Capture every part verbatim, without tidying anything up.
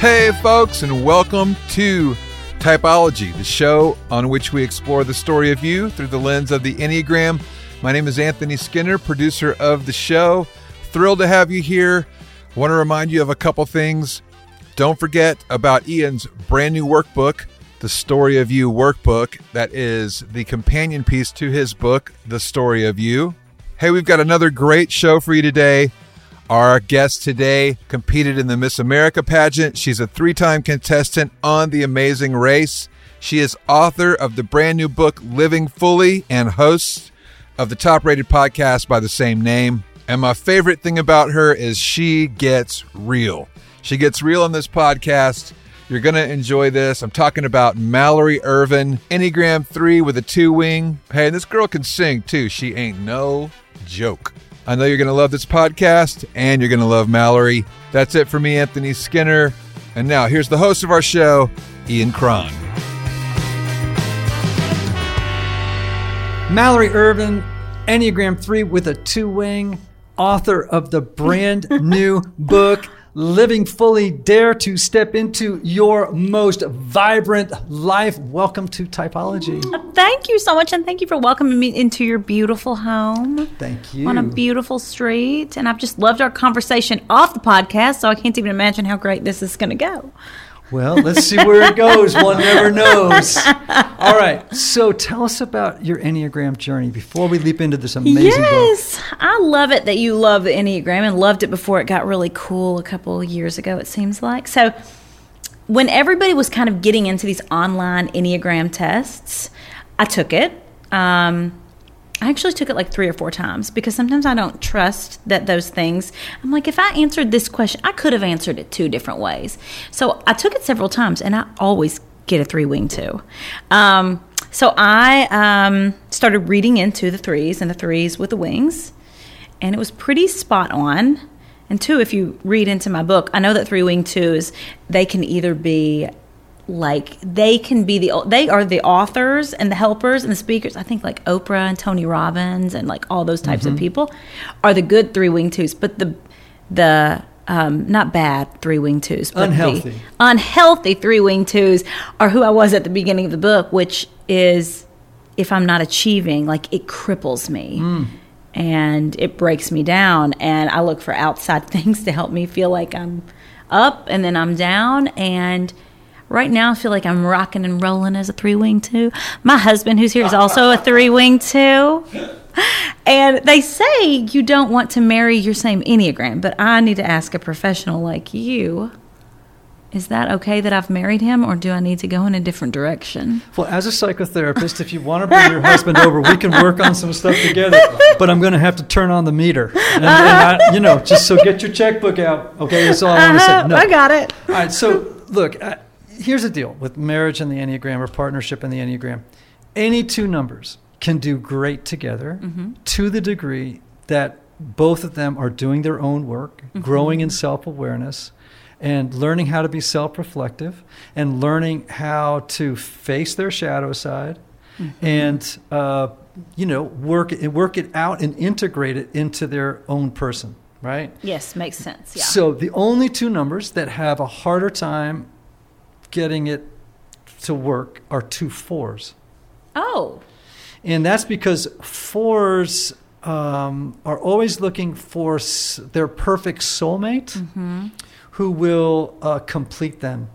Hey folks, and welcome to Typology, the show on which we explore the story of you through the lens of the Enneagram. My name is Anthony Skinner, producer of the show. Thrilled to have you here. I want to remind you of a couple things. Don't forget about Ian's brand new workbook, The Story of You workbook. That is the companion piece to his book, The Story of You. Hey, we've got another great show for you today. Our guest today competed in the Miss America pageant. She's a three-time contestant on The Amazing Race. She is author of the brand new book, Living Fully, and host of the top-rated podcast by the same name. And my favorite thing about her is she gets real. She gets real on this podcast. You're going to enjoy this. I'm talking about Mallory Irvin, Enneagram three with a two wing. Hey, and this girl can sing, too. She ain't no joke. I know you're going to love this podcast, and you're going to love Mallory. That's it for me, Anthony Skinner. And now, here's the host of our show, Ian Cron. Mallory Irvin, Enneagram three with a two wing, author of the brand new book, Living Fully, Dare to Step into Your Most Vibrant Life. Welcome to Typology. Thank you so much, and thank you for welcoming me into your beautiful home. Thank you. On a beautiful street, and I've just loved our conversation off the podcast, so I can't even imagine how great this is going to go. Well, let's see where it goes. One never knows. All right. So tell us about your Enneagram journey before we leap into this amazing yes, book. Yes. I love it that you love the Enneagram and loved it before it got really cool a couple of years ago, it seems like. So when everybody was kind of getting into these online Enneagram tests, I took it. Um, I actually took it like three or four times because sometimes I don't trust that those things. I'm like, if I answered this question, I could have answered it two different ways. So I took it several times, and I always get a three wing two. Um, so I um, started reading into the threes and the threes with the wings, and it was pretty spot on. And two, if you read into my book, I know that three wing twos, they can either be like they can be the they are the authors and the helpers and the speakers. I think like Oprah and Tony Robbins and like all those types mm-hmm. of people are the good three wing twos, but the the um not bad three wing twos, but unhealthy the unhealthy three wing twos are who I was at the beginning of the book, which is if I'm not achieving, like it cripples me mm. and it breaks me down, and I look for outside things to help me feel like I'm up and then I'm down. And right now, I feel like I'm rocking and rolling as a three-wing two. My husband, who's here, is also a three-wing two. And they say you don't want to marry your same Enneagram, but I need to ask a professional like you, is that okay that I've married him, or do I need to go in a different direction? Well, as a psychotherapist, if you want to bring your husband over, we can work on some stuff together, but I'm going to have to turn on the meter. And, uh-huh. and I, you know, just so get your checkbook out. Okay, that's all I want to say. No. I got it. All right, so look, I, here's the deal with marriage and the Enneagram, or partnership and the Enneagram. Any two numbers can do great together mm-hmm. to the degree that both of them are doing their own work, mm-hmm. growing in self-awareness, and learning how to be self-reflective, and learning how to face their shadow side, mm-hmm. and uh, you know, work it, work it out and integrate it into their own person, right? Yes, makes sense. Yeah. So the only two numbers that have a harder time getting it to work are two fours. Oh. And that's because fours um, are always looking for s- their perfect soulmate mm-hmm. who will uh, complete them.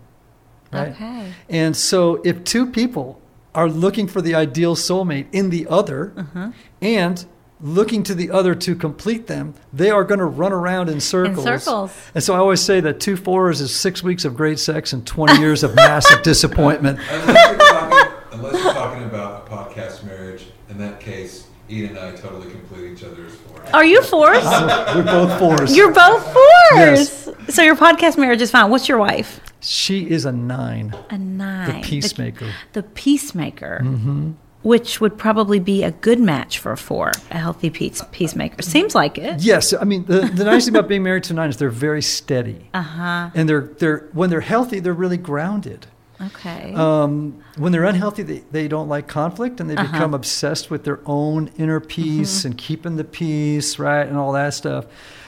Right? Okay. And so if two people are looking for the ideal soulmate in the other uh-huh. and looking to the other to complete them, they are going to run around in circles. In circles. And so I always say that two fours is six weeks of great sex and twenty years of massive disappointment. Unless you're, talking, unless you're talking about a podcast marriage, in that case, Ian and I totally complete each other's fours. Are you fours? We're both fours. You're both fours. Yes. So your podcast marriage is fine. What's your wife? She is a nine. A nine. The peacemaker. The, the peacemaker. Mm-hmm. Which would probably be a good match for a four, a healthy peace, peacemaker. Seems like it. Yes. I mean, the, the nice thing about being married to nine is they're very steady. Uh-huh. And they're they're when they're healthy, they're really grounded. Okay. Um, when they're unhealthy, they, they don't like conflict, and they uh-huh. become obsessed with their own inner peace mm-hmm. and keeping the peace, right, and all that stuff.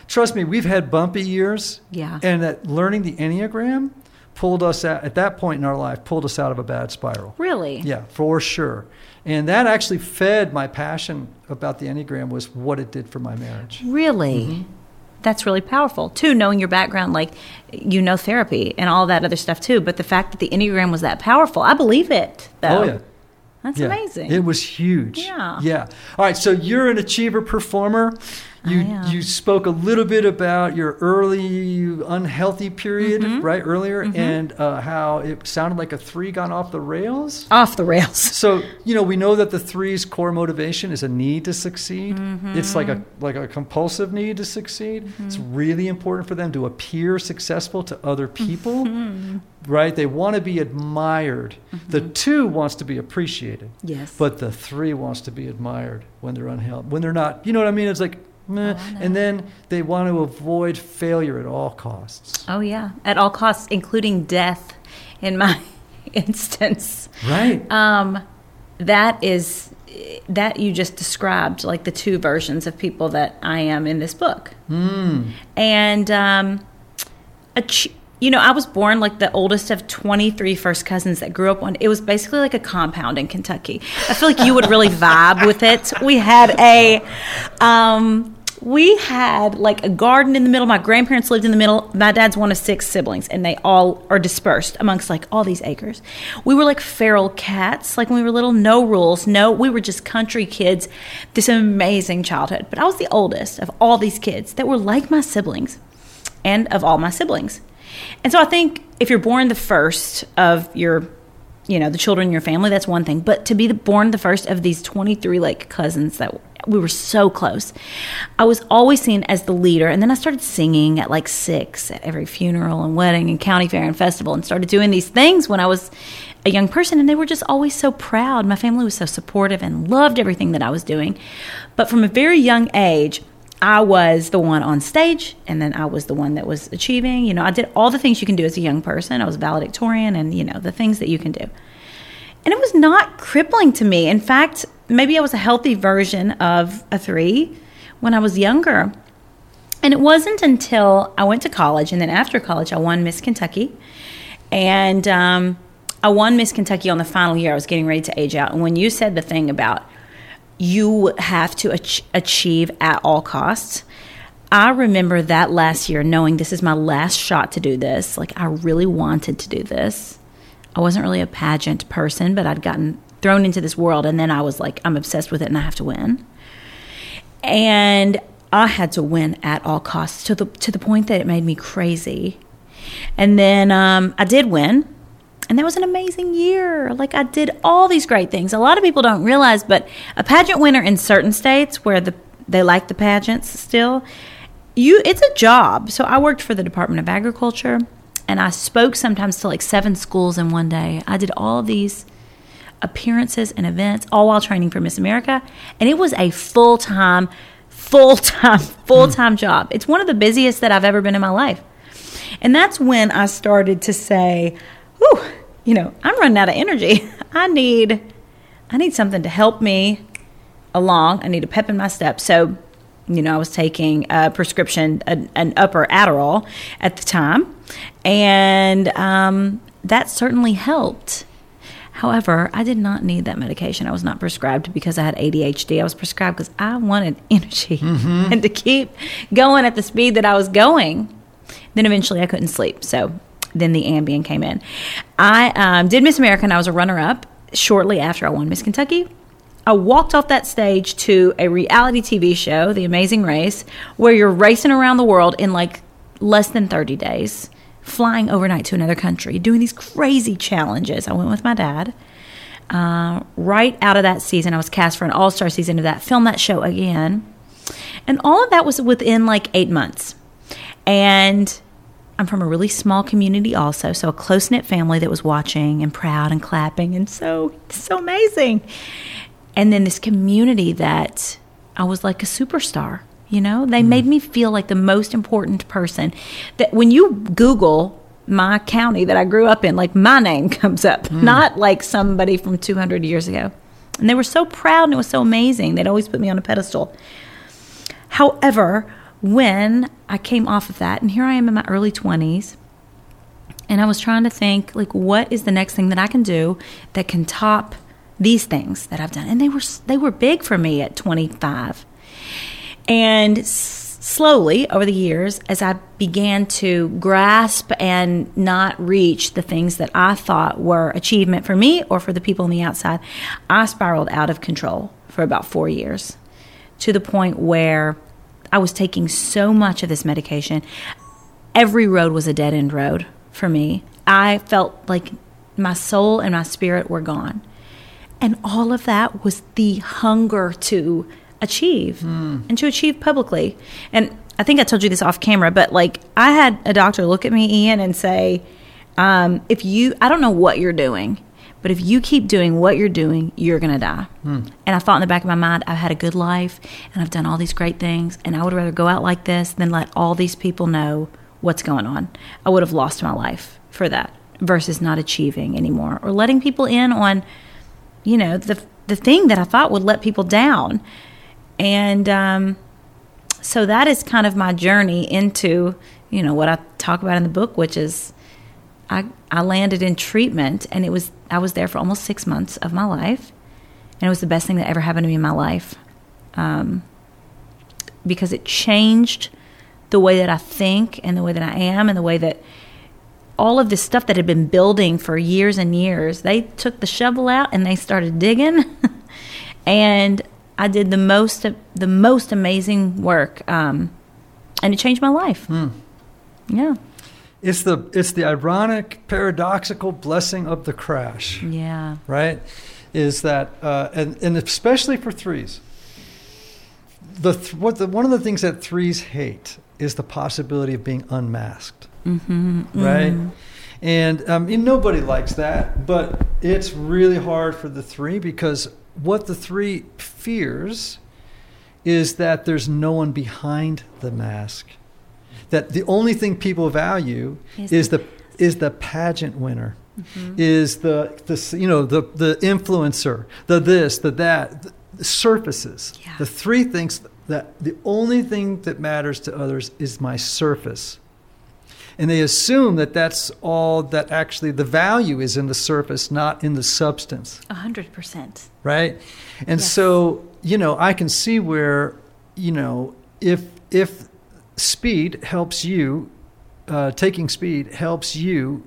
Trust me, we've had bumpy years. Yeah. And that learning the Enneagram pulled us out, at that point in our life, pulled us out of a bad spiral. Really? Yeah, for sure. And that actually fed my passion about the Enneagram, was what it did for my marriage. Really? Mm-hmm. That's really powerful. Too, knowing your background, like, you know, therapy and all that other stuff too. But the fact that the Enneagram was that powerful, I believe it, though. Oh, yeah. That's yeah. amazing. It was huge. Yeah. Yeah. All right, so you're an achiever performer. You I am. You spoke a little bit about your early unhealthy period, mm-hmm. right, earlier, mm-hmm. and uh, how it sounded like a three gone off the rails. Off the rails. So, you know, we know that the three's core motivation is a need to succeed. Mm-hmm. It's like a like a compulsive need to succeed. Mm-hmm. It's really important for them to appear successful to other people. Mm-hmm. Right? They want to be admired. Mm-hmm. The two wants to be appreciated. Yes. But the three wants to be admired when they're unhealthy. When they're not, you know what I mean? It's like, meh. Oh, no. And then they want to avoid failure at all costs. Oh, yeah. At all costs, including death in my instance. Right. Um, that is, that you just described, like, the two versions of people that I am in this book. Mm. And, um, a ch- You know, I was born like the oldest of twenty-three first cousins that grew up on. It was basically like a compound in Kentucky. I feel like you would really vibe with it. We had a, um, we had like a garden in the middle. My grandparents lived in the middle. My dad's one of six siblings, and they all are dispersed amongst like all these acres. We were like feral cats. Like when we were little, no rules. No, we were just country kids. This amazing childhood. But I was the oldest of all these kids that were like my siblings, and of all my siblings. And so I think if you're born the first of your, you know, the children in your family, that's one thing. But to be the, born the first of these twenty-three, like, cousins that we were so close, I was always seen as the leader. And then I started singing at, like, six at every funeral and wedding and county fair and festival, and started doing these things when I was a young person. And they were just always so proud. My family was so supportive and loved everything that I was doing. But from a very young age, I was the one on stage, and then I was the one that was achieving. You know, I did all the things you can do as a young person. I was a valedictorian, and, you know, the things that you can do. And it was not crippling to me. In fact, maybe I was a healthy version of a three when I was younger. And it wasn't until I went to college, and then after college, I won Miss Kentucky. And um, I won Miss Kentucky on the final year. I was getting ready to age out. And when you said the thing about you have to ach- achieve at all costs, I remember that last year, knowing this is my last shot to do this. Like, I really wanted to do this. I wasn't really a pageant person, but I'd gotten thrown into this world, and then I was like, I'm obsessed with it, and I have to win. And I had to win at all costs, to the to the point that it made me crazy. And then um, I did win. And that was an amazing year. Like, I did all these great things. A lot of people don't realize, but a pageant winner in certain states where the they like the pageants still, you it's a job. So I worked for the Department of Agriculture, and I spoke sometimes to like seven schools in one day. I did all these appearances and events, all while training for Miss America. And it was a full-time, full-time, full-time job. It's one of the busiest that I've ever been in my life. And that's when I started to say, ooh, you know, I'm running out of energy. I need, I need something to help me along. I need a pep in my step. So, you know, I was taking a prescription, an, an upper Adderall at the time, and um, that certainly helped. However, I did not need that medication. I was not prescribed because I had A D H D. I was prescribed because I wanted energy mm-hmm. and to keep going at the speed that I was going. Then eventually I couldn't sleep, so then the Ambien came in. I um, did Miss America, and I was a runner-up shortly after I won Miss Kentucky. I walked off that stage to a reality T V show, The Amazing Race, where you're racing around the world in like less than thirty days, flying overnight to another country, doing these crazy challenges. I went with my dad. Uh, right out of that season, I was cast for an all-star season of that film, that show again. And all of that was within like eight months. And I'm from a really small community also, so a close-knit family that was watching and proud and clapping and so, so amazing. And then this community that I was like a superstar, you know? They mm. made me feel like the most important person. That when you Google my county that I grew up in, like my name comes up, mm. not like somebody from two hundred years ago. And they were so proud and it was so amazing. They'd always put me on a pedestal. However, when I came off of that, and here I am in my early twenties, and I was trying to think, like, what is the next thing that I can do that can top these things that I've done? And they were they were big for me at twenty-five. And s- slowly, over the years, as I began to grasp and not reach the things that I thought were achievement for me or for the people on the outside, I spiraled out of control for about four years. To the point where I was taking so much of this medication. Every road was a dead-end road for me. I felt like my soul and my spirit were gone. And all of that was the hunger to achieve mm. and to achieve publicly. And I think I told you this off camera, but like I had a doctor look at me, Ian, and say, um, if you, I don't know what you're doing, but if you keep doing what you're doing, you're going to die. Hmm. And I thought in the back of my mind, I've had a good life, and I've done all these great things, and I would rather go out like this than let all these people know what's going on. I would have lost my life for that versus not achieving anymore or letting people in on, you know, the the thing that I thought would let people down. And um, so that is kind of my journey into, you know, what I talk about in the book, which is I, I landed in treatment, and it was I was there for almost six months of my life, and it was the best thing that ever happened to me in my life, um, because it changed the way that I think and the way that I am and the way that all of this stuff that had been building for years and years, they took the shovel out and they started digging, and I did the most the most amazing work, um, and it changed my life. Mm. Yeah. It's the it's the ironic, paradoxical blessing of the crash. Yeah. Right? Is that, uh, and, and especially for threes, the th- what the, one of the things that threes hate is the possibility of being unmasked. Mm-hmm. Right? Mm-hmm. And, um, and nobody likes that, but it's really hard for the three because what the three fears is that there's no one behind the mask. That the only thing people value is, is the is the pageant winner, mm-hmm. is the the you know the the influencer, the this, the that, the surfaces. Yeah. The three things that the only thing that matters to others is my surface, and they assume that that's all that actually the value is in the surface, not in the substance. A hundred percent. Right, and yes. So you know I can see where you know if if. Speed helps you, uh, taking speed helps you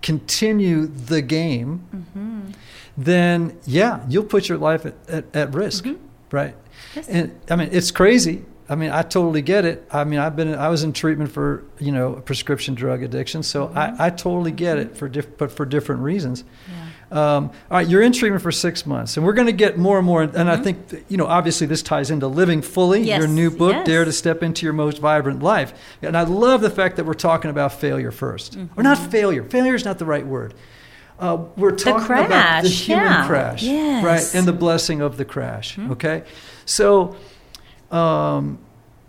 continue the game, mm-hmm. then yeah, you'll put your life at, at, at risk, mm-hmm. right? Yes. And I mean, it's crazy. I mean, I totally get it. I mean, I've been, I was in treatment for, you know, prescription drug addiction. So mm-hmm. I, I totally get it for diff, but for different reasons. Yeah. Um, all right, you're in treatment for six months, and we're going to get more and more. And mm-hmm. I think, you know, obviously this ties into Living Fully, yes, your new book, yes. Dare to Step Into Your Most Vibrant Life. And I love the fact that we're talking about failure first. Mm-hmm. Or not failure. Failure is not the right word. Uh, we're talking the crash, about the human yeah. crash, yes. right, and the blessing of the crash, mm-hmm. okay? So um,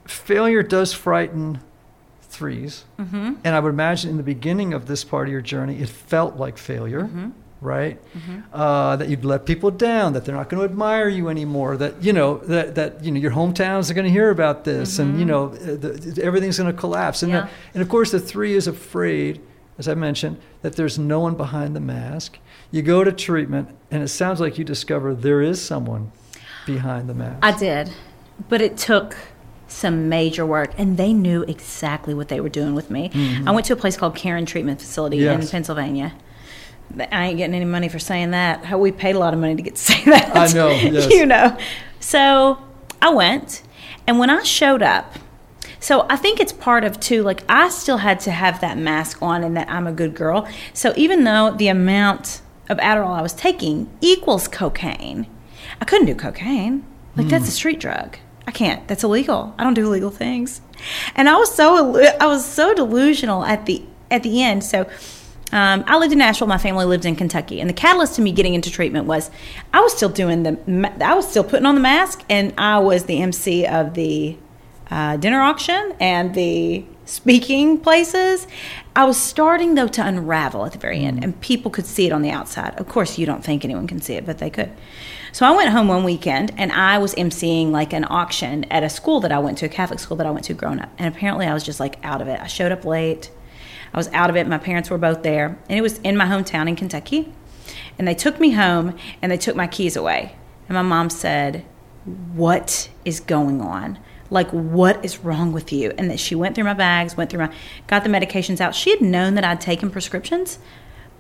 failure does frighten threes. Mm-hmm. And I would imagine in the beginning of this part of your journey, it felt like failure. Mm-hmm. Right, mm-hmm. uh, that you'd let people down, that they're not going to admire you anymore, that you know that, that you know your hometowns are going to hear about this, mm-hmm. and you know the, the, everything's going to collapse. And yeah. the, and of course, the three is afraid, as I mentioned, that there's no one behind the mask. You go to treatment, and it sounds like you discover there is someone behind the mask. I did, but it took some major work, and they knew exactly what they were doing with me. Mm-hmm. I went to a place called Karen Treatment Facility yes. in Pennsylvania. I ain't getting any money for saying that. We paid a lot of money to get to say that. I know, yes. You know. So I went, and when I showed up, so I think it's part of, too, like I still had to have that mask on and that I'm a good girl. So even though the amount of Adderall I was taking equals cocaine. I couldn't do cocaine. Like, mm. that's a street drug. I can't. That's illegal. I don't do illegal things. And I was so I was so delusional at the at the end. So um, I lived in Nashville. My family lived in Kentucky. And the catalyst to me getting into treatment was I was still doing the I was still putting on the mask, and I was the M C of the uh, dinner auction and the speaking places. I was starting, though, to unravel at the very end, and people could see it on the outside. Of course, you don't think anyone can see it, but they could. So I went home one weekend, and I was emceeing, like, an auction at a school that I went to, a Catholic school that I went to growing up. And apparently I was just, like, out of it. I showed up late. I was out of it. My parents were both there. And it was in my hometown in Kentucky. And they took me home, and they took my keys away. And my mom said, "What is going on? Like, what is wrong with you?" And that she went through my bags, went through my, got the medications out. She had known that I'd taken prescriptions,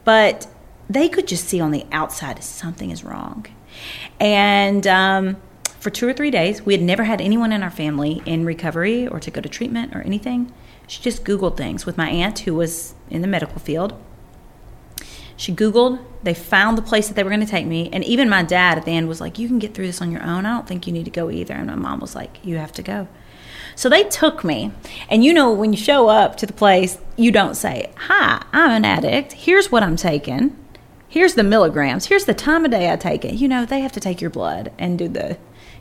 but they could just see on the outside something is wrong. And um, for two or three days, we had never had anyone in our family in recovery or to go to treatment or anything. She just Googled things with my aunt, who was in the medical field. She Googled. They found the place that they were going to take me. And even my dad at the end was like, "You can get through this on your own. I don't think you need to go either." And my mom was like, "You have to go." So they took me. And, you know, when you show up to the place, you don't say, "Hi, I'm an addict. Here's what I'm taking. Here's the milligrams. Here's the time of day I take it." You know, they have to take your blood and do the,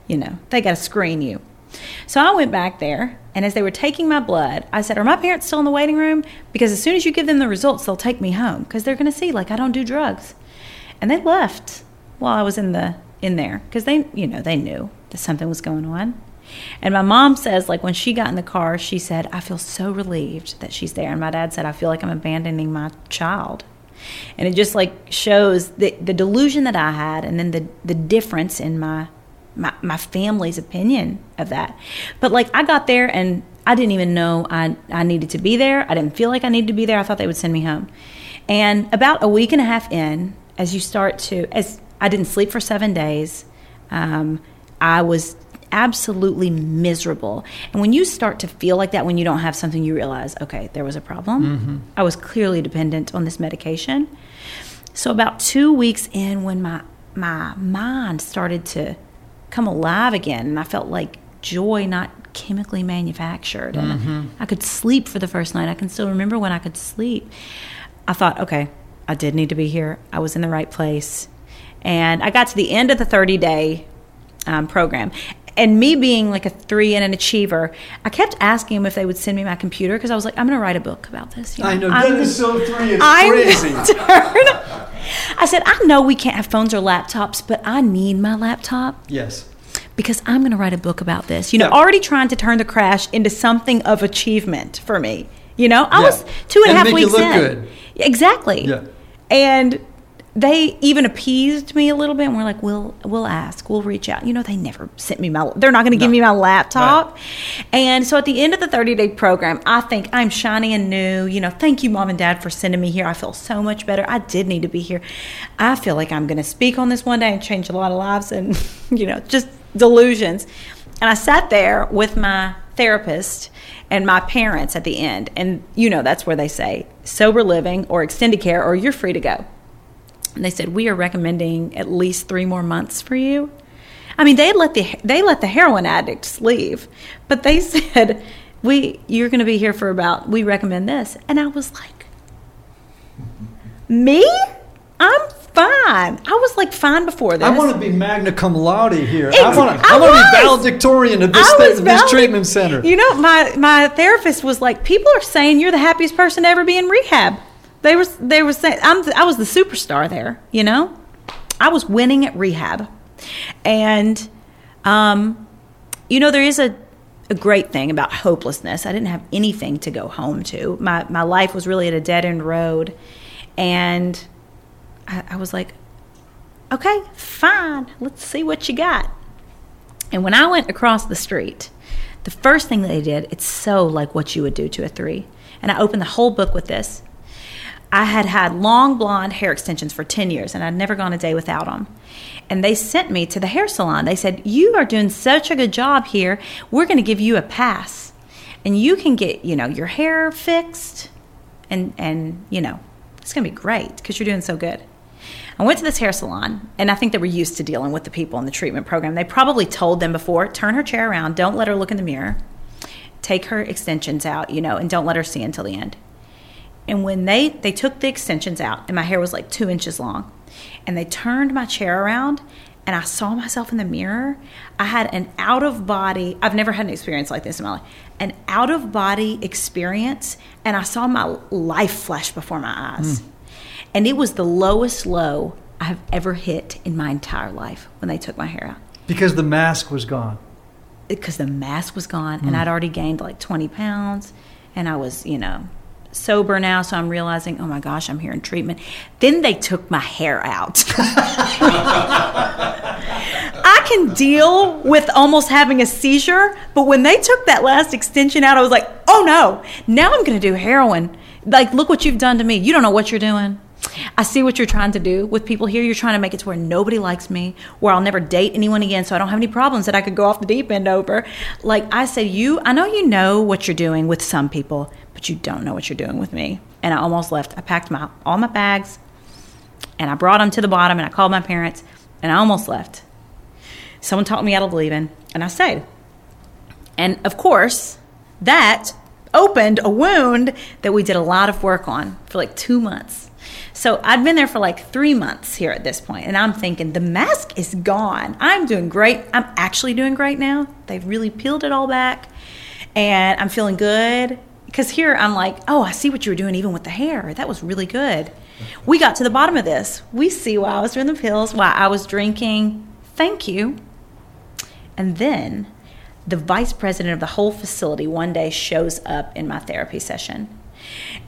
you know, they got to screen you. So I went back there, and as they were taking my blood, I said, "Are my parents still in the waiting room? Because as soon as you give them the results, they'll take me home, because they're going to see, like, I don't do drugs." And they left while I was in the in there, because they, you know, they knew that something was going on. And my mom says, like, when she got in the car, she said, "I feel so relieved that she's there." And my dad said, "I feel like I'm abandoning my child." And it just, like, shows the, the delusion that I had, and then the, the difference in my My, my family's opinion of that. But, like, I got there, and I didn't even know I, I needed to be there. I didn't feel like I needed to be there. I thought they would send me home. And about a week and a half in, as you start to, as I didn't sleep for seven days, um, I was absolutely miserable. And when you start to feel like that, when you don't have something, you realize, okay, there was a problem. Mm-hmm. I was clearly dependent on this medication. So about two weeks in, when my my mind started to come alive again, and I felt like joy not chemically manufactured, and mm-hmm. I, I could sleep for the first night. I can still remember when I could sleep. I thought, okay, I did need to be here. I was in the right place. And I got to the end of the thirty-day um, program, and me being like a three and an achiever, I kept asking them if they would send me my computer, because I was like, I'm going to write a book about this. You know? I know. That is so three. It's I'm crazy. Turn- I said, I know we can't have phones or laptops, but I need my laptop. Yes. Because I'm going to write a book about this. You know, yeah. already trying to turn the crash into something of achievement for me. You know, I yeah. was two and, and a half make weeks you look in. Good. Exactly. Yeah. And they even appeased me a little bit, and we're like, we'll we'll ask, we'll reach out. You know, they never sent me my, they're not going to no. give me my laptop. Right. And so at the end of the thirty-day program, I think I'm shiny and new. You know, thank you, Mom and Dad, for sending me here. I feel so much better. I did need to be here. I feel like I'm going to speak on this one day and change a lot of lives, and, you know, just delusions. And I sat there with my therapist and my parents at the end. And, you know, that's where they say sober living or extended care or you're free to go. And they said, we are recommending at least three more months for you. I mean, they let the they let the heroin addicts leave, but they said, we you're going to be here for about, we recommend this. And I was like, me? I'm fine. I was like fine before this. I want to be magna cum laude here. Ex- I want to I I want to be valedictorian of this, th- this treatment center. You know, my, my therapist was like, people are saying you're the happiest person to ever be in rehab. They were they were saying I'm I was the superstar there, you know. I was winning at rehab, and um, you know, there is a, a great thing about hopelessness. I didn't have anything to go home to. My my life was really at a dead end road, and I, I was like, okay, fine, let's see what you got. And when I went across the street, the first thing that they did, it's so like what you would do to a three, and I opened the whole book with this. I had had long blonde hair extensions for ten years, and I'd never gone a day without them. And they sent me to the hair salon. They said, you are doing such a good job here. We're going to give you a pass. And you can get, you know, your hair fixed. And, and you know, it's going to be great because you're doing so good. I went to this hair salon, and I think they were used to dealing with the people in the treatment program. They probably told them before, turn her chair around, don't let her look in the mirror, take her extensions out, you know, and don't let her see until the end. And when they, they took the extensions out, and my hair was like two inches long, and they turned my chair around, and I saw myself in the mirror, I had an out-of-body, I've never had an experience like this in my life, an out-of-body experience, and I saw my life flash before my eyes. Mm. And it was the lowest low I have ever hit in my entire life when they took my hair out. Because the mask was gone. Because the mask was gone, mm. and I'd already gained like twenty pounds, and I was, you know... sober now, so I'm realizing, oh my gosh, I'm here in treatment. Then they took my hair out. I can deal with almost having a seizure, but when they took that last extension out, I was like, oh no, now I'm going to do heroin. Like, look what you've done to me. You don't know what you're doing. I see what you're trying to do with people here. You're trying to make it to where nobody likes me, where I'll never date anyone again, so I don't have any problems that I could go off the deep end over. Like I said, you, I know you know what you're doing with some people, but you don't know what you're doing with me. And I almost left. I packed my all my bags, and I brought them to the bottom, and I called my parents, and I almost left. Someone taught me out of leaving, and I stayed. And, of course, that opened a wound that we did a lot of work on for like two months. So I'd been there for like three months here at this point, and I'm thinking, the mask is gone. I'm doing great. I'm actually doing great now. They've really peeled it all back, and I'm feeling good. Because here I'm like, oh, I see what you were doing even with the hair. That was really good. We got to the bottom of this. We see why I was doing the pills, why I was drinking. Thank you. And then the vice president of the whole facility one day shows up in my therapy session.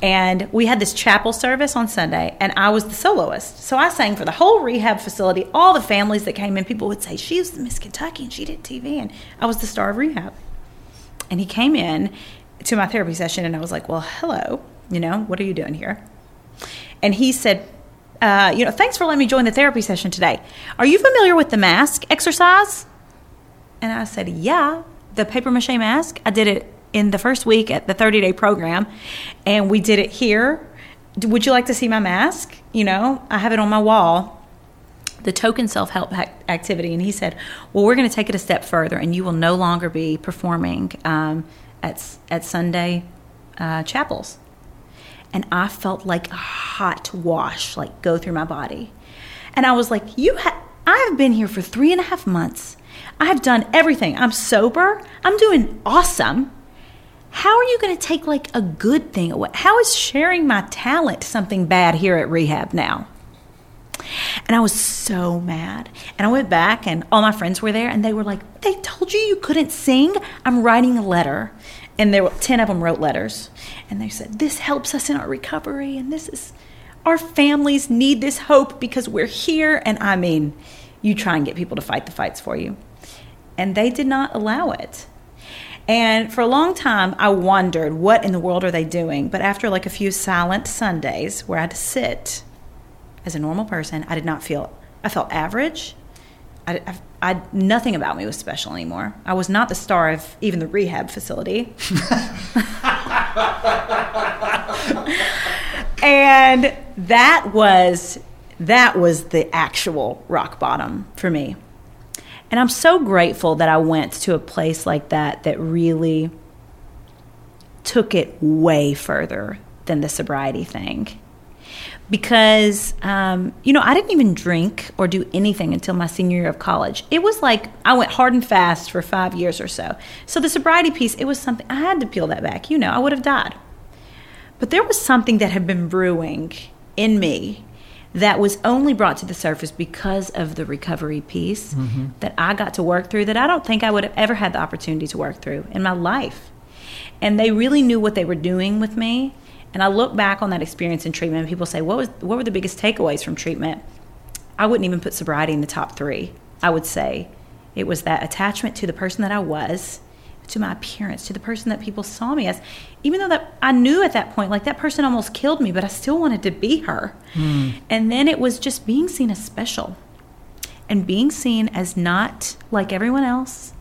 And we had this chapel service on Sunday, and I was the soloist. So I sang for the whole rehab facility, all the families that came in. People would say, she was Miss Kentucky, and she did T V, and I was the star of rehab. And he came in to my therapy session, and I was like, well, hello, you know, what are you doing here? And he said, uh, you know, thanks for letting me join the therapy session today. Are you familiar with the mask exercise? And I said, yeah, the paper mache mask. I did it in the first week at the thirty-day program, and we did it here. Would you like to see my mask? You know, I have it on my wall, the token self-help activity. And he said, well, we're going to take it a step further, and you will no longer be performing um At, at Sunday uh, chapels. And I felt like a hot wash, like, go through my body. And I was like, "You, ha- I have been here for three and a half months. I've done everything. I'm sober. I'm doing awesome. How are you going to take, like, a good thing away? How is sharing my talent something bad here at rehab now?" And I was so mad. And I went back, and all my friends were there, and they were like, they told you you couldn't sing? I'm writing a letter. And there were ten of them wrote letters. And they said, this helps us in our recovery, and this is, our families need this hope because we're here. And I mean, you try and get people to fight the fights for you. And they did not allow it. And for a long time, I wondered, what in the world are they doing? But after like a few silent Sundays where I had to sit as a normal person, I did not feel, I felt average. I, I, I, nothing about me was special anymore. I was not the star of even the rehab facility. And that was, that was the actual rock bottom for me. And I'm so grateful that I went to a place like that that really took it way further than the sobriety thing. Because, um, you know, I didn't even drink or do anything until my senior year of college. It was like I went hard and fast for five years or so. So the sobriety piece, it was something, I had to peel that back. You know, I would have died. But there was something that had been brewing in me that was only brought to the surface because of the recovery piece mm-hmm. that I got to work through that I don't think I would have ever had the opportunity to work through in my life. And they really knew what they were doing with me. And I look back on that experience in treatment, and people say, what was, what were the biggest takeaways from treatment? I wouldn't even put sobriety in the top three. I would say it was that attachment to the person that I was, to my appearance, to the person that people saw me as. Even though that I knew at that point, like, that person almost killed me, but I still wanted to be her. Mm. And then it was just being seen as special and being seen as not like everyone else.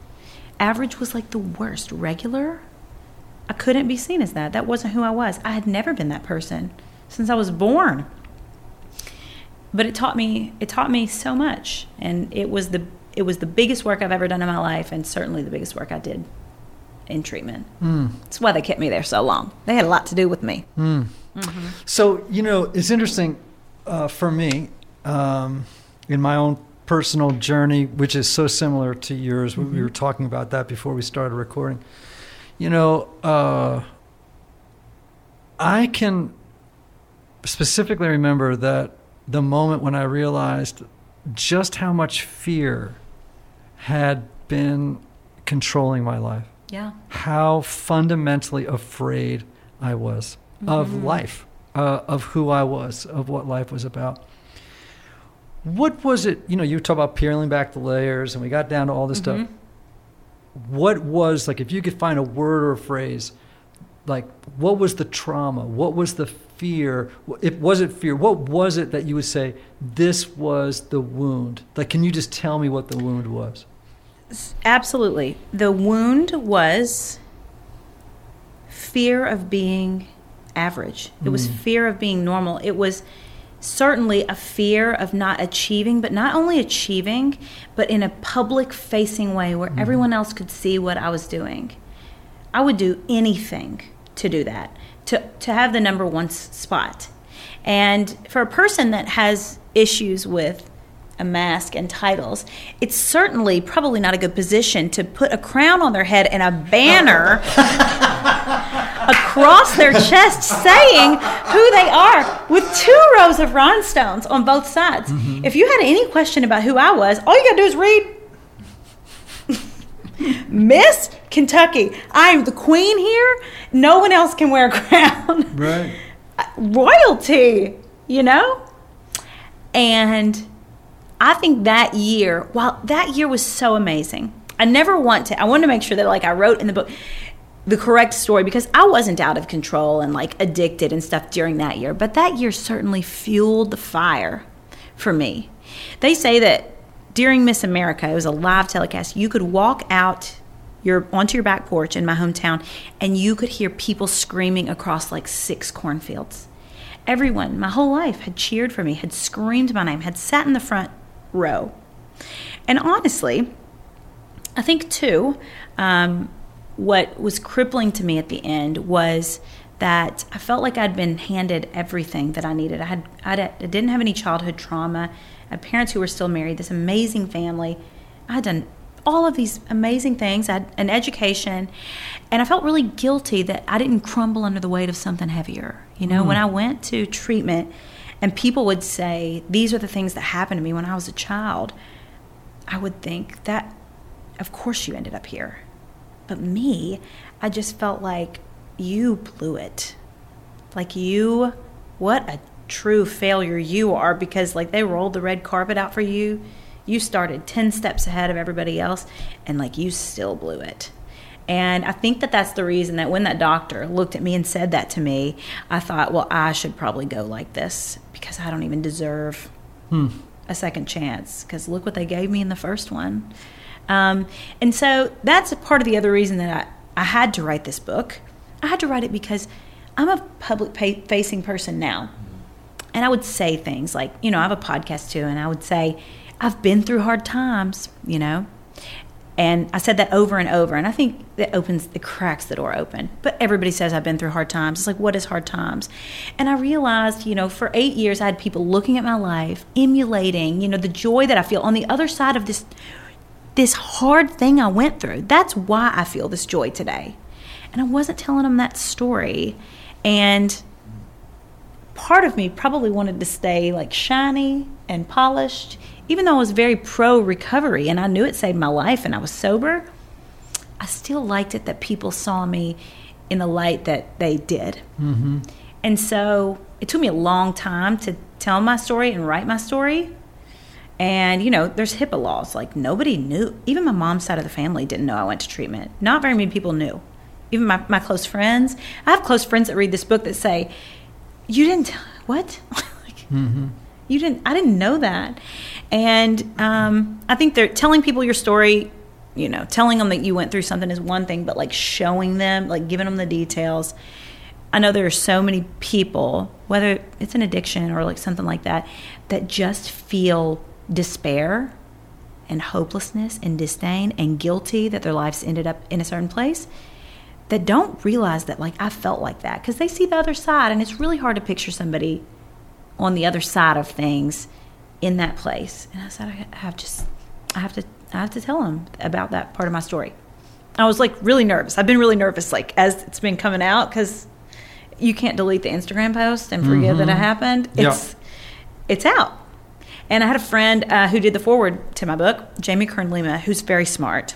Average was like the worst. Regular, I couldn't be seen as that. That wasn't who I was. I had never been that person since I was born. But it taught me it taught me so much, and it was the it was the biggest work I've ever done in my life, and certainly the biggest work I did in treatment. Mm. It's why they kept me there so long. They had a lot to do with me. Mm. Mm-hmm. So, you know, it's interesting uh, for me um, in my own personal journey, which is so similar to yours. Mm-hmm. We were talking about that before we started recording. You know, uh, I can specifically remember that the moment when I realized just how much fear had been controlling my life. Yeah. How fundamentally afraid I was mm-hmm. of life, uh, of who I was, of what life was about. What was it, you know, you talk about peeling back the layers, and we got down to all this mm-hmm. stuff. What was, like, if you could find a word or a phrase, like, what was the trauma? What was the fear? It wasn't fear. What was it that you would say, this was the wound? Like, can you just tell me what the wound was? Absolutely. The wound was fear of being average. It was mm. fear of being normal. It was certainly a fear of not achieving, but not only achieving, but in a public-facing way where mm. everyone else could see what I was doing. I would do anything to do that, to, to have the number one spot. And for a person that has issues with a mask and titles, it's certainly probably not a good position to put a crown on their head and a banner across their chest saying who they are, with two rows of rhinestones on both sides. Mm-hmm. If you had any question about who I was, all you gotta do is read Miss Kentucky. I am the queen here. No one else can wear a crown. Right. Royalty, you know? And I think that year, while that year was so amazing, I never want to, I wanted to make sure that, like, I wrote in the book the correct story, because I wasn't out of control and, like, addicted and stuff during that year. But that year certainly fueled the fire for me. They say that during Miss America, it was a live telecast, you could walk out your onto your back porch in my hometown, and you could hear people screaming across, like, six cornfields. Everyone, my whole life, had cheered for me, had screamed my name, had sat in the front row. And honestly, I think too, um, what was crippling to me at the end was that I felt like I'd been handed everything that I needed. I had, I'd, I didn't have any childhood trauma. I had parents who were still married, this amazing family. I had done all of these amazing things. I had an education, and I felt really guilty that I didn't crumble under the weight of something heavier. You know, mm. when I went to treatment, and people would say, these are the things that happened to me when I was a child, I would think that, of course you ended up here. But me, I just felt like you blew it. Like you, what a true failure you are, because, like, they rolled the red carpet out for you. You started ten steps ahead of everybody else, and, like, you still blew it. And I think that that's the reason that when that doctor looked at me and said that to me, I thought, well, I should probably go like this, because I don't even deserve hmm. a second chance, because look what they gave me in the first one. Um, and so that's a part of the other reason that I, I had to write this book. I had to write it because I'm a public-facing person now. And I would say things like, you know, I have a podcast too, and I would say, I've been through hard times, you know. And I said that over and over, and I think that opens, it cracks the door open. But everybody says I've been through hard times. It's like, what is hard times? And I realized, you know, for eight years I had people looking at my life, emulating, you know, the joy that I feel on the other side of this this hard thing I went through. That's why I feel this joy today. And I wasn't telling them that story. And part of me probably wanted to stay, like, shiny and polished, even though I was very pro-recovery and I knew it saved my life and I was sober. I still liked it that people saw me in the light that they did. Mm-hmm. And so it took me a long time to tell my story and write my story. And, you know, there's HIPAA laws. Like, nobody knew. Even my mom's side of the family didn't know I went to treatment. Not very many people knew. Even my, my close friends. I have close friends that read this book that say, you didn't tell, what? like, mm-hmm. You didn't, I didn't know that. And um, I think they're telling people your story, you know, telling them that you went through something is one thing, but, like, showing them, like, giving them the details I know there are so many people, whether it's an addiction or like something like that, that just feel despair and hopelessness and disdain and guilty that their lives ended up in a certain place, that don't realize that, like, I felt like that, because they see the other side, and it's really hard to picture somebody on the other side of things in that place. And I said, I have just, I have to, I have to tell them about that part of my story. I was like really nervous. I've been really nervous, like as it's been coming out, because you can't delete the Instagram post and forget mm-hmm. that it happened. It's, yeah. it's out. And I had a friend uh, who did the foreword to my book, Jamie Kern Lima, who's very smart.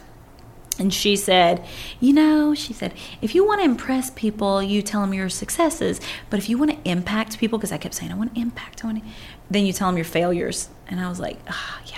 And she said, you know, she said, if you want to impress people, you tell them your successes. But if you want to impact people, because I kept saying, I want to impact, I want to, then you tell them your failures. And I was like, ah, oh, yeah.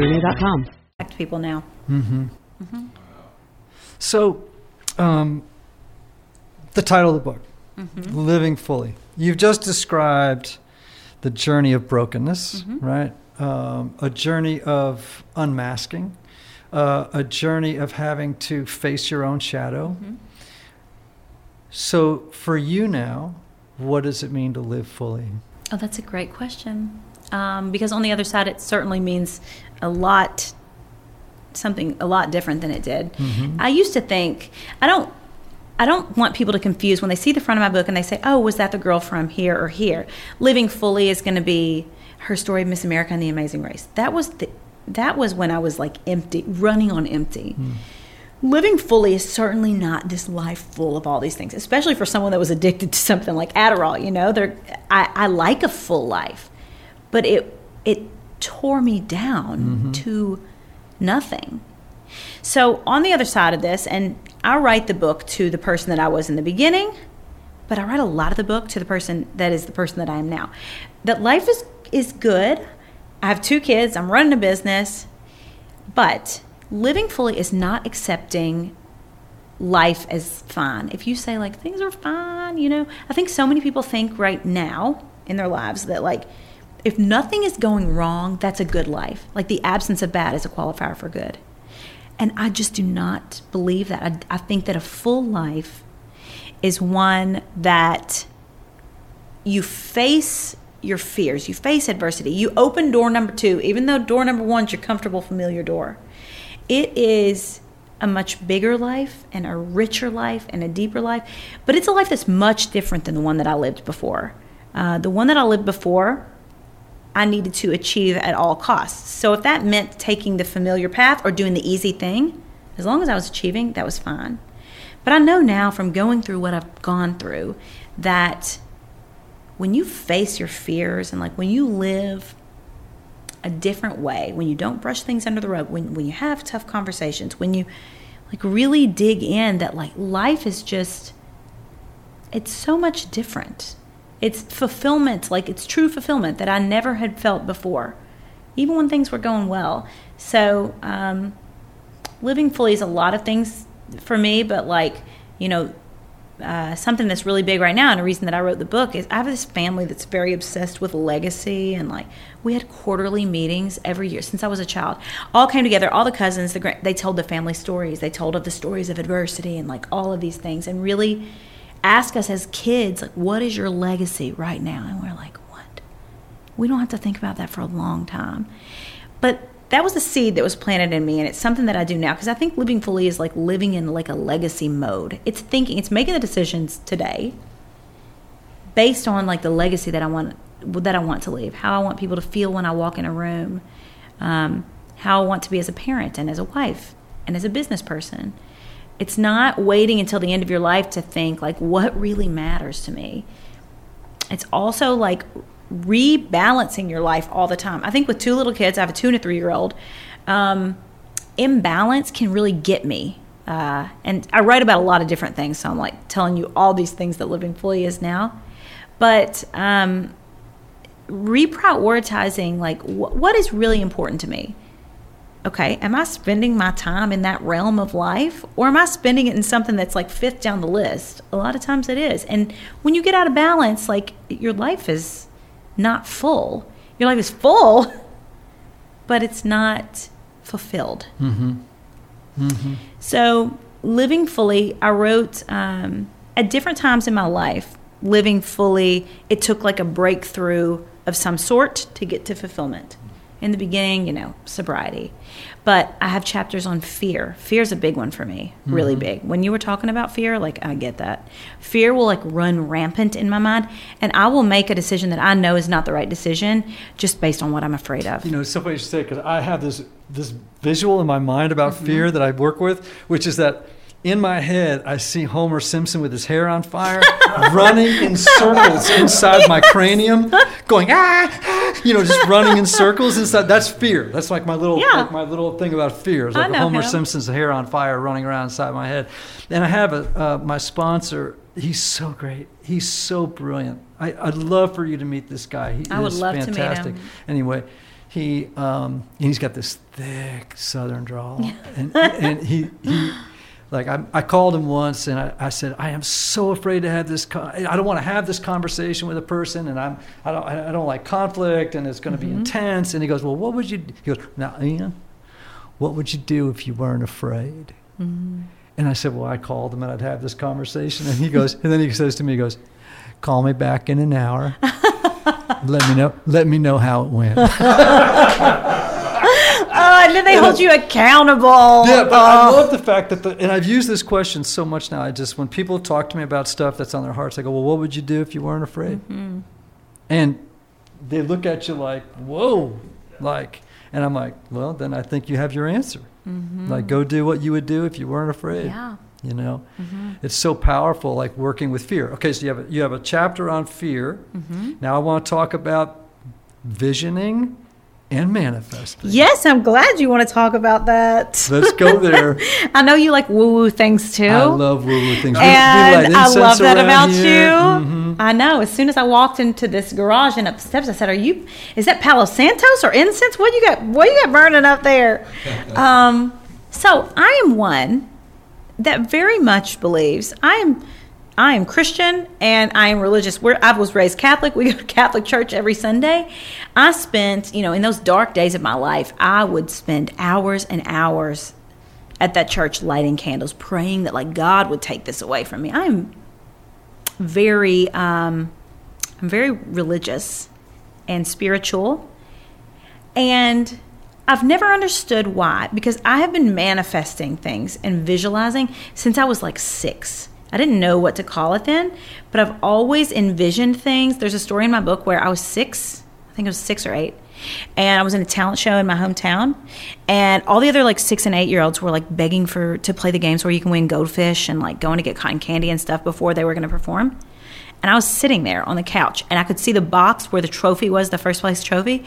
renew dot com. Back to people now. Mm-hmm. Mm-hmm. So, um, the title of the book, mm-hmm. Living Fully. You've just described the journey of brokenness, mm-hmm. right? Um, a journey of unmasking, uh, a journey of having to face your own shadow. Mm-hmm. So, for you now, what does it mean to live fully? Oh, that's a great question. Um, because on the other side, it certainly means a lot, something a lot different than it did. Mm-hmm. I used to think, I don't, I don't want people to confuse when they see the front of my book and they say, oh, was that the girl from here or here? Living Fully is going to be her story of Miss America and The Amazing Race. That was the, that was when I was like empty, running on empty. Mm. Living fully is certainly not this life full of all these things, especially for someone that was addicted to something like Adderall. You know, they're, I, I like a full life. But it it tore me down mm-hmm. to nothing. So on the other side of this, and I write the book to the person that I was in the beginning, but I write a lot of the book to the person that is the person that I am now. That life is, is good. I have two kids. I'm running a business. But living fully is not accepting life as fine. If you say, like, things are fine, you know. I think so many people think right now in their lives that, like, if nothing is going wrong, that's a good life. Like the absence of bad is a qualifier for good. And I just do not believe that. I, I think that a full life is one that you face your fears, you face adversity, you open door number two, even though door number one is your comfortable, familiar door. It is a much bigger life and a richer life and a deeper life, but it's a life that's much different than the one that I lived before. Uh, the one that I lived before, I needed to achieve at all costs. So if that meant taking the familiar path or doing the easy thing, as long as I was achieving, that was fine. But I know now from going through what I've gone through that when you face your fears and like when you live a different way, when you don't brush things under the rug, when, when you have tough conversations, when you like really dig in that like life is just, it's so much different. It's fulfillment, like it's true fulfillment that I never had felt before, even when things were going well. So um, living fully is a lot of things for me, but like, you know, uh, something that's really big right now and a reason that I wrote the book is I have this family that's very obsessed with legacy, and like we had quarterly meetings every year since I was a child. All came together, all the cousins, the grand- they told the family stories. They told of the stories of adversity and like all of these things and really ask us as kids, like, what is your legacy right now? And we're like, what? We don't have to think about that for a long time. But that was a seed that was planted in me, and it's something that I do now because I think living fully is like living in like a legacy mode. It's thinking, it's making the decisions today based on like the legacy that I want that I want to leave, how I want people to feel when I walk in a room, um, how I want to be as a parent and as a wife and as a business person. It's not waiting until the end of your life to think, like, what really matters to me? It's also, like, rebalancing your life all the time. I think with two little kids, I have a two and a three-year-old, um, imbalance can really get me. Uh, and I write about a lot of different things, so I'm like telling you all these things that Living Fully is now. But um, reprioritizing, like, wh- what is really important to me? Okay, am I spending my time in that realm of life, or am I spending it in something that's like fifth down the list? A lot of times it is. And when you get out of balance, like, your life is not full. Your life is full, but it's not fulfilled. Mm-hmm. Mm-hmm. So Living Fully, I wrote um, at different times in my life, Living Fully, it took like a breakthrough of some sort to get to fulfillment. In the beginning, you know, sobriety. But I have chapters on fear. Fear is a big one for me, mm-hmm. really big. When you were talking about fear, like, I get that. Fear will, like, run rampant in my mind, and I will make a decision that I know is not the right decision just based on what I'm afraid of. You know, it's so funny you say, because I have this, this visual in my mind about mm-hmm. fear that I work with, which is that in my head, I see Homer Simpson with his hair on fire running in circles inside yes. my cranium, going, ah, ah, you know, just running in circles inside. That's fear. That's like my little yeah. like my little thing about fear. It's like Homer him. Simpson's hair on fire running around inside my head. And I have a, uh, my sponsor. He's so great. He's so brilliant. I, I'd love for you to meet this guy. He I is would love fantastic. To meet him. Anyway. He, um, and he's got this thick Southern drawl. Yeah. And, and he... he Like I, I called him once, and I, I said, I am so afraid to have this. Con- I don't want to have this conversation with a person, and I'm I don't I don't like conflict, and it's going to mm-hmm. be intense. And he goes, well, what would you? Do? He goes, now Ian, what would you do if you weren't afraid? Mm-hmm. And I said, well, I called him, and I'd have this conversation. And he goes, and then he says to me, he goes, call me back in an hour. let me know. Let me know how it went. Oh, and then they and hold it, you accountable. Yeah, but oh. I love the fact that, the, and I've used this question so much now. I just, when people talk to me about stuff that's on their hearts, I go, well, what would you do if you weren't afraid? Mm-hmm. And they look at you like, whoa, like, and I'm like, well, then I think you have your answer. Mm-hmm. Like, go do what you would do if you weren't afraid. Yeah. You know, mm-hmm. it's so powerful, like working with fear. Okay, so you have a, you have a chapter on fear. Mm-hmm. Now I want to talk about visioning. And manifesting. Yes, I'm glad you want to talk about that. Let's go there. I know you like woo-woo things too. I love woo-woo things. And we, we I love that about here. You. Mm-hmm. I know. As soon as I walked into this garage and up the steps, I said, "Are you? Is that Palo Santos or incense? What you got? What you got burning up there?" um, so I am one that very much believes I am. I am Christian and I am religious. We're, I was raised Catholic. We go to Catholic church every Sunday. I spent, you know, in those dark days of my life, I would spend hours and hours at that church lighting candles, praying that, like, God would take this away from me. I am very, um, I'm very religious and spiritual. And I've never understood why, because I have been manifesting things and visualizing since I was like six. I didn't know what to call it then, but I've always envisioned things. There's a story in my book where I was six, I think it was six or eight, and I was in a talent show in my hometown, and all the other like six and eight year olds were like begging for to play the games where you can win goldfish and like going to get cotton candy and stuff before they were going to perform. And I was sitting there on the couch, and I could see the box where the trophy was, the first place trophy,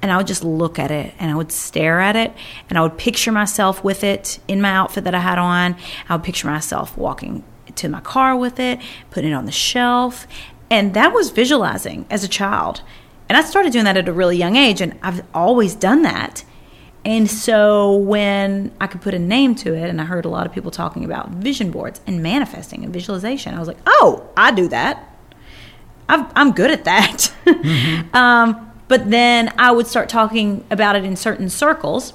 and I would just look at it, and I would stare at it, and I would picture myself with it in my outfit that I had on. I would picture myself walking to my car with it, putting it on the shelf. And that was visualizing as a child. And I started doing that at a really young age, and I've always done that. And so when I could put a name to it, and I heard a lot of people talking about vision boards and manifesting and visualization, I was like, oh, I do that. I've, I'm good at that. Mm-hmm. um, but then I would start talking about it in certain circles,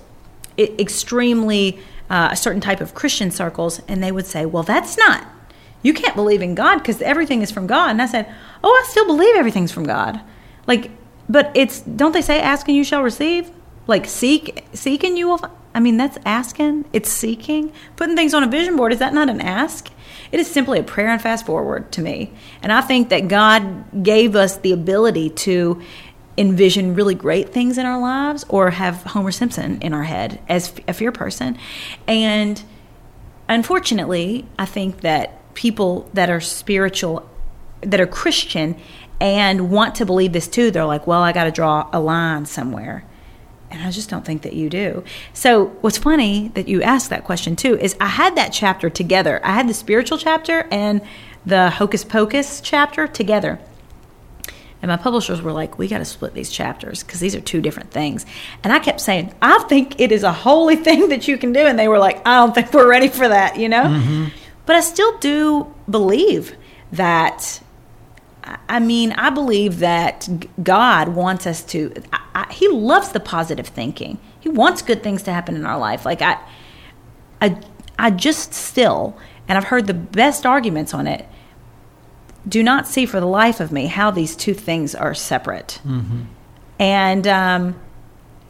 it, extremely uh, a certain type of Christian circles, and they would say, well, that's not. You can't believe in God because everything is from God. And I said, oh, I still believe everything's from God. Like, but it's, don't they say ask and you shall receive? Like seek, seek and you will find. I mean, that's asking. It's seeking. Putting things on a vision board, is that not an ask? It is simply a prayer and fast forward to me. And I think that God gave us the ability to envision really great things in our lives or have Homer Simpson in our head as a fear person. And unfortunately, I think that people that are spiritual, that are Christian and want to believe this too, they're like, well, I got to draw a line somewhere. And I just don't think that you do. So what's funny that you asked that question too is I had that chapter together. I had the spiritual chapter and the hocus pocus chapter together. And my publishers were like, we got to split these chapters because these are two different things. And I kept saying, I think it is a holy thing that you can do. And they were like, I don't think we're ready for that, you know? Mm-hmm. But I still do believe that, I mean, I believe that God wants us to, I, I, he loves the positive thinking. He wants good things to happen in our life. Like I, I, I just still, and I've heard the best arguments on it, do not see for the life of me how these two things are separate. Mm-hmm. And um,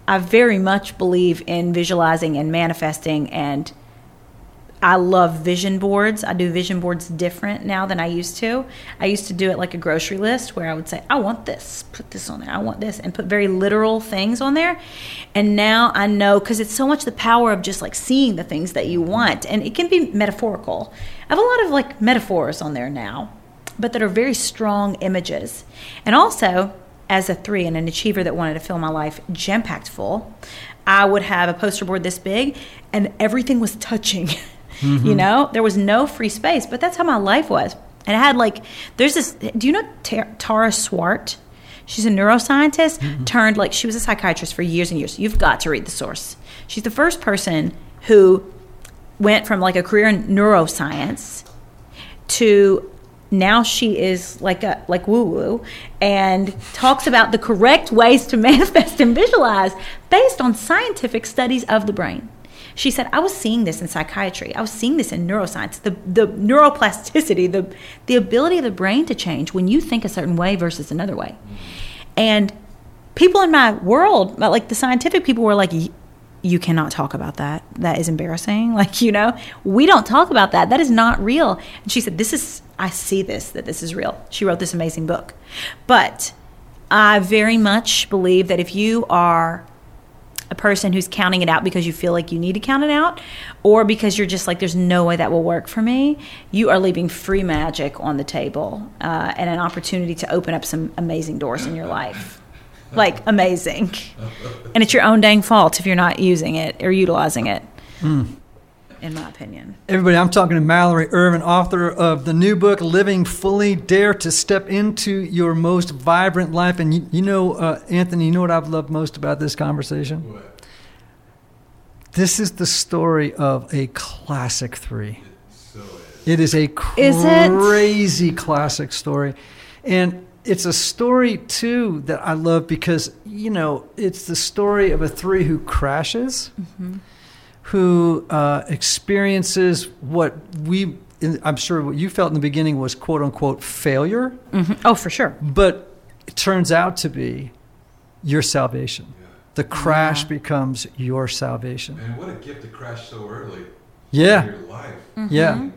I very much believe in visualizing and manifesting, and I love vision boards. I do vision boards different now than I used to. I used to do it like a grocery list where I would say, I want this, put this on there, I want this, and put very literal things on there. And now I know, because it's so much the power of just like seeing the things that you want, and it can be metaphorical. I have a lot of like metaphors on there now, but that are very strong images. And also, as a three and an achiever that wanted to fill my life jam-packed full, I would have a poster board this big, and everything was touching. Mm-hmm. You know, there was no free space, but that's how my life was. And I had like, there's this, do you know Tar- Tara Swart? She's a neuroscientist, mm-hmm. turned like, she was a psychiatrist for years and years. You've got to read The Source. She's the first person who went from like a career in neuroscience to... Now she is like a like woo-woo and talks about the correct ways to manifest and visualize based on scientific studies of the brain. She said, I was seeing this in psychiatry. I was seeing this in neuroscience, the, the neuroplasticity, the, the ability of the brain to change when you think a certain way versus another way. And people in my world, like the scientific people, were like, you cannot talk about that. That is embarrassing. Like, you know, we don't talk about that. That is not real. And she said, this is, I see this, that this is real. She wrote this amazing book. But I very much believe that if you are a person who's counting it out because you feel like you need to count it out, or because you're just like, there's no way that will work for me, you are leaving free magic on the table uh, and an opportunity to open up some amazing doors in your life. Like, amazing. And it's your own dang fault if you're not using it or utilizing it, mm. in my opinion. Everybody, I'm talking to Mallory Irvin, author of the new book, Living Fully, Dare to Step Into Your Most Vibrant Life. And you, you know, uh, Anthony, you know what I've loved most about this conversation? What? This is the story of a classic three. It, so is. It is a cr- is it? crazy classic story. And it's a story, too, that I love because, you know, it's the story of a three who crashes, mm-hmm. who uh, experiences what we, I'm sure what you felt in the beginning was, quote unquote, failure. Mm-hmm. Oh, for sure. But it turns out to be your salvation. Yeah. The crash yeah. becomes your salvation. Man, what a gift to crash so early yeah. in your life. Mm-hmm. Yeah.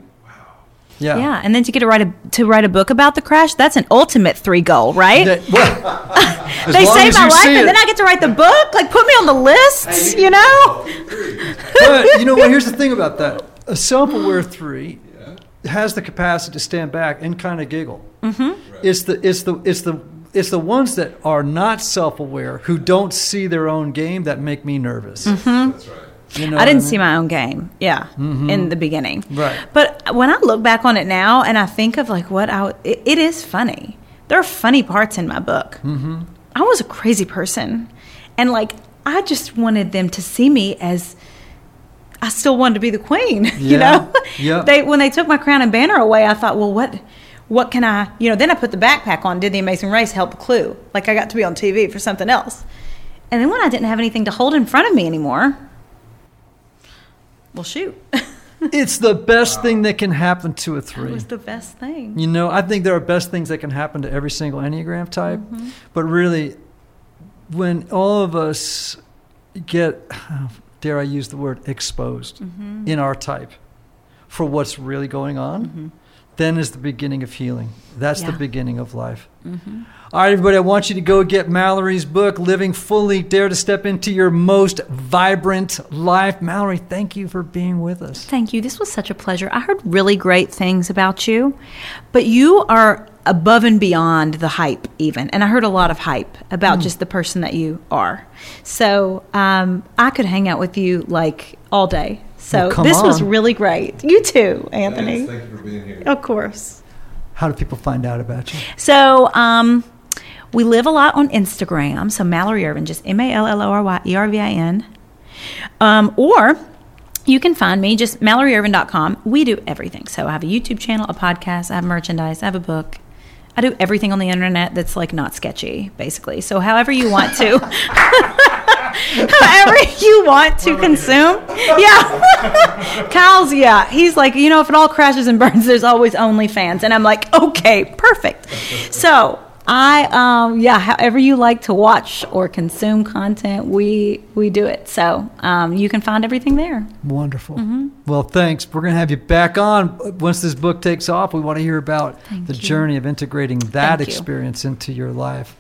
Yeah. yeah, and then to get to write a to write a book about the crash, that's an ultimate three goal, right? That, well, they save my life, and it. then I get to write the book? Like, put me on the list, you know? But, you know what, here's the thing about that. A self-aware three yeah. has the capacity to stand back and kind of giggle. Mm-hmm. Right. It's the it's the, it's the it's the ones that are not self-aware, who don't see their own game, that make me nervous. Mm-hmm. That's right. You know I didn't I mean? see my own game, yeah, mm-hmm. in the beginning. Right. But when I look back on it now and I think of, like, what I... It, it is funny. There are funny parts in my book. Mm-hmm. I was a crazy person. And, like, I just wanted them to see me as... I still wanted to be the queen, yeah. you know? Yeah. They, when they took my crown and banner away, I thought, well, what... What can I... You know, then I put the backpack on, did The Amazing Race, helped the Clue. Like, I got to be on T V for something else. And then when I didn't have anything to hold in front of me anymore... Well, shoot. It's the best wow. thing that can happen to a three. It was the best thing. You know, I think there are best things that can happen to every single Enneagram type. Mm-hmm. But really, when all of us get, dare I use the word, exposed mm-hmm. in our type for what's really going on, mm-hmm. then is the beginning of healing. That's yeah. the beginning of life. Mm-hmm. All right, everybody, I want you to go get Mallory's book, Living Fully, Dare to Step into Your Most Vibrant Life. Mallory, thank you for being with us. Thank you. This was such a pleasure. I heard really great things about you, but you are above and beyond the hype even. And I heard a lot of hype about mm. just the person that you are. So um, I could hang out with you like all day. So well, this on. was really great. You too, Anthony. Thanks. Thank you for being here. Of course. How do people find out about you? So um, we live a lot on Instagram. So Mallory Irvin, just M A L L O R Y E R V I N. Um, or you can find me just Mallory Irvin dot com. We do everything. So I have a YouTube channel, a podcast, I have merchandise, I have a book. I do everything on the internet that's like not sketchy, basically. So however you want to. However you want to consume. Yeah. Kyle's, yeah. He's like, you know, if it all crashes and burns, there's always OnlyFans. And I'm like, okay, perfect. So I, um, yeah, however you like to watch or consume content, we we do it. So um, you can find everything there. Wonderful. Mm-hmm. Well, thanks. We're going to have you back on once this book takes off. We want to hear about Thank the you. journey of integrating that Thank experience you. into your life.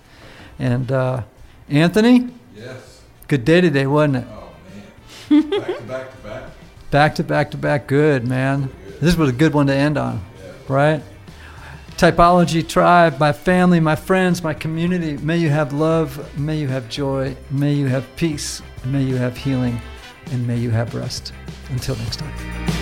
And uh, Anthony? Yes. Good day today, wasn't it? Oh, man. Back to back to back. Back to back to back. Good, man. Good. This was a good one to end on, yeah. right? Typology tribe, my family, my friends, my community. May you have love. May you have joy. May you have peace. May you have healing. And may you have rest. Until next time.